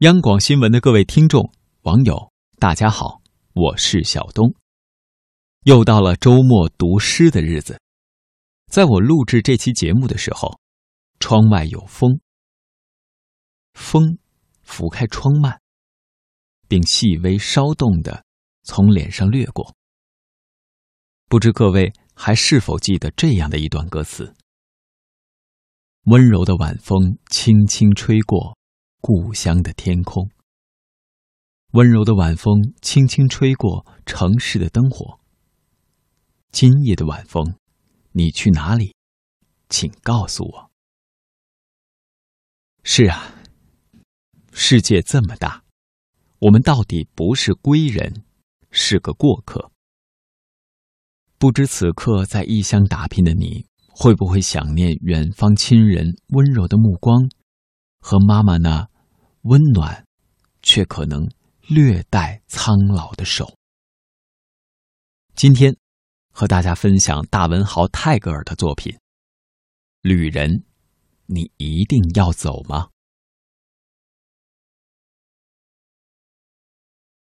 央广新闻的各位听众、网友，大家好，我是小东。又到了周末读诗的日子。在我录制这期节目的时候，窗外有风，风拂开窗幔，并细微稍动地从脸上掠过。不知各位还是否记得这样的一段歌词：温柔的晚风轻轻吹过故乡的天空，温柔的晚风轻轻吹过城市的灯火。今夜的晚风，你去哪里？请告诉我。是啊，世界这么大，我们到底不是归人，是个过客。不知此刻在异乡打拼的你，会不会想念远方亲人温柔的目光？和妈妈那温暖却可能略带苍老的手。今天和大家分享大文豪泰戈尔的作品《旅人，你一定要走吗？》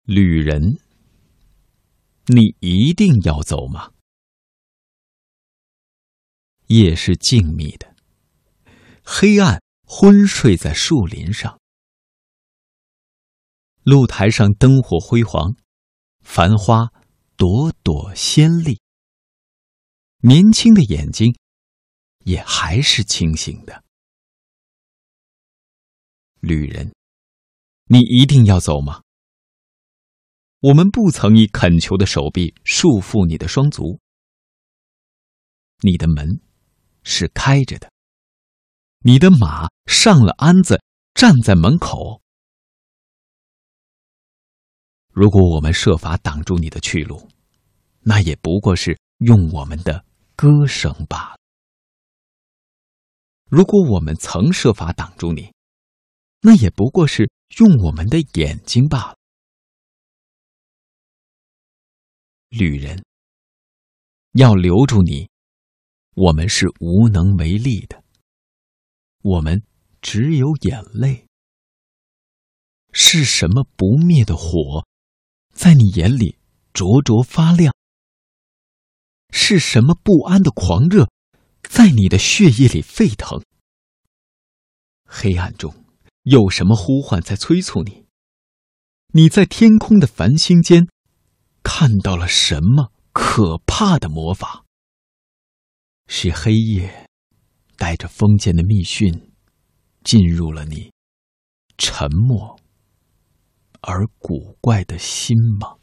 旅人，你一定要走吗？夜是静谧的，黑暗昏睡在树林上，露台上灯火辉煌，繁花朵朵鲜丽。年轻的眼睛也还是清醒的。旅人，你一定要走吗？我们不曾以恳求的手臂束缚你的双足，你的门是开着的，你的马上了鞍子，站在门口。如果我们设法挡住你的去路，那也不过是用我们的歌声罢了。如果我们曾设法挡住你，那也不过是用我们的眼睛罢了。旅人，要留住你，我们是无能为力的。我们只有眼泪。是什么不灭的火，在你眼里灼灼发亮？是什么不安的狂热，在你的血液里沸腾？黑暗中，有什么呼唤在催促你？你在天空的繁星间，看到了什么可怕的魔法？是黑夜带着封建的密讯进入了你沉默而古怪的心吗？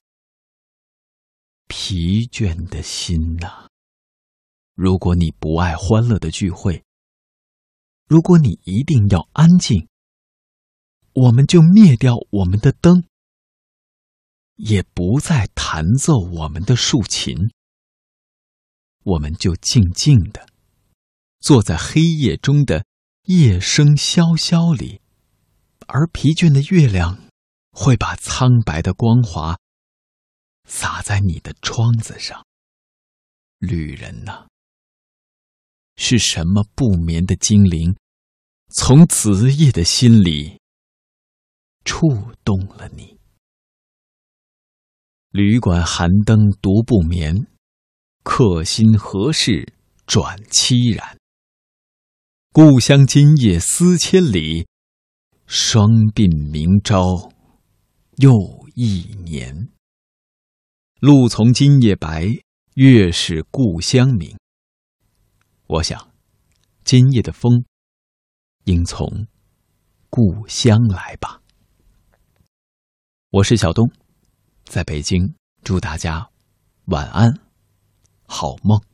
疲倦的心啊，如果你不爱欢乐的聚会，如果你一定要安静，我们就灭掉我们的灯，也不再弹奏我们的竖琴，我们就静静的坐在黑夜中的夜声萧萧里，而疲倦的月亮会把苍白的光华洒在你的窗子上。旅人啊，是什么不眠的精灵，从子夜的心里触动了你？旅馆寒灯独不眠，客心何事转凄然。故乡今夜思千里，双鬓明朝又一年。路从今夜白，月是故乡明。我想，今夜的风应从故乡来吧。我是小东，在北京，祝大家晚安，好梦。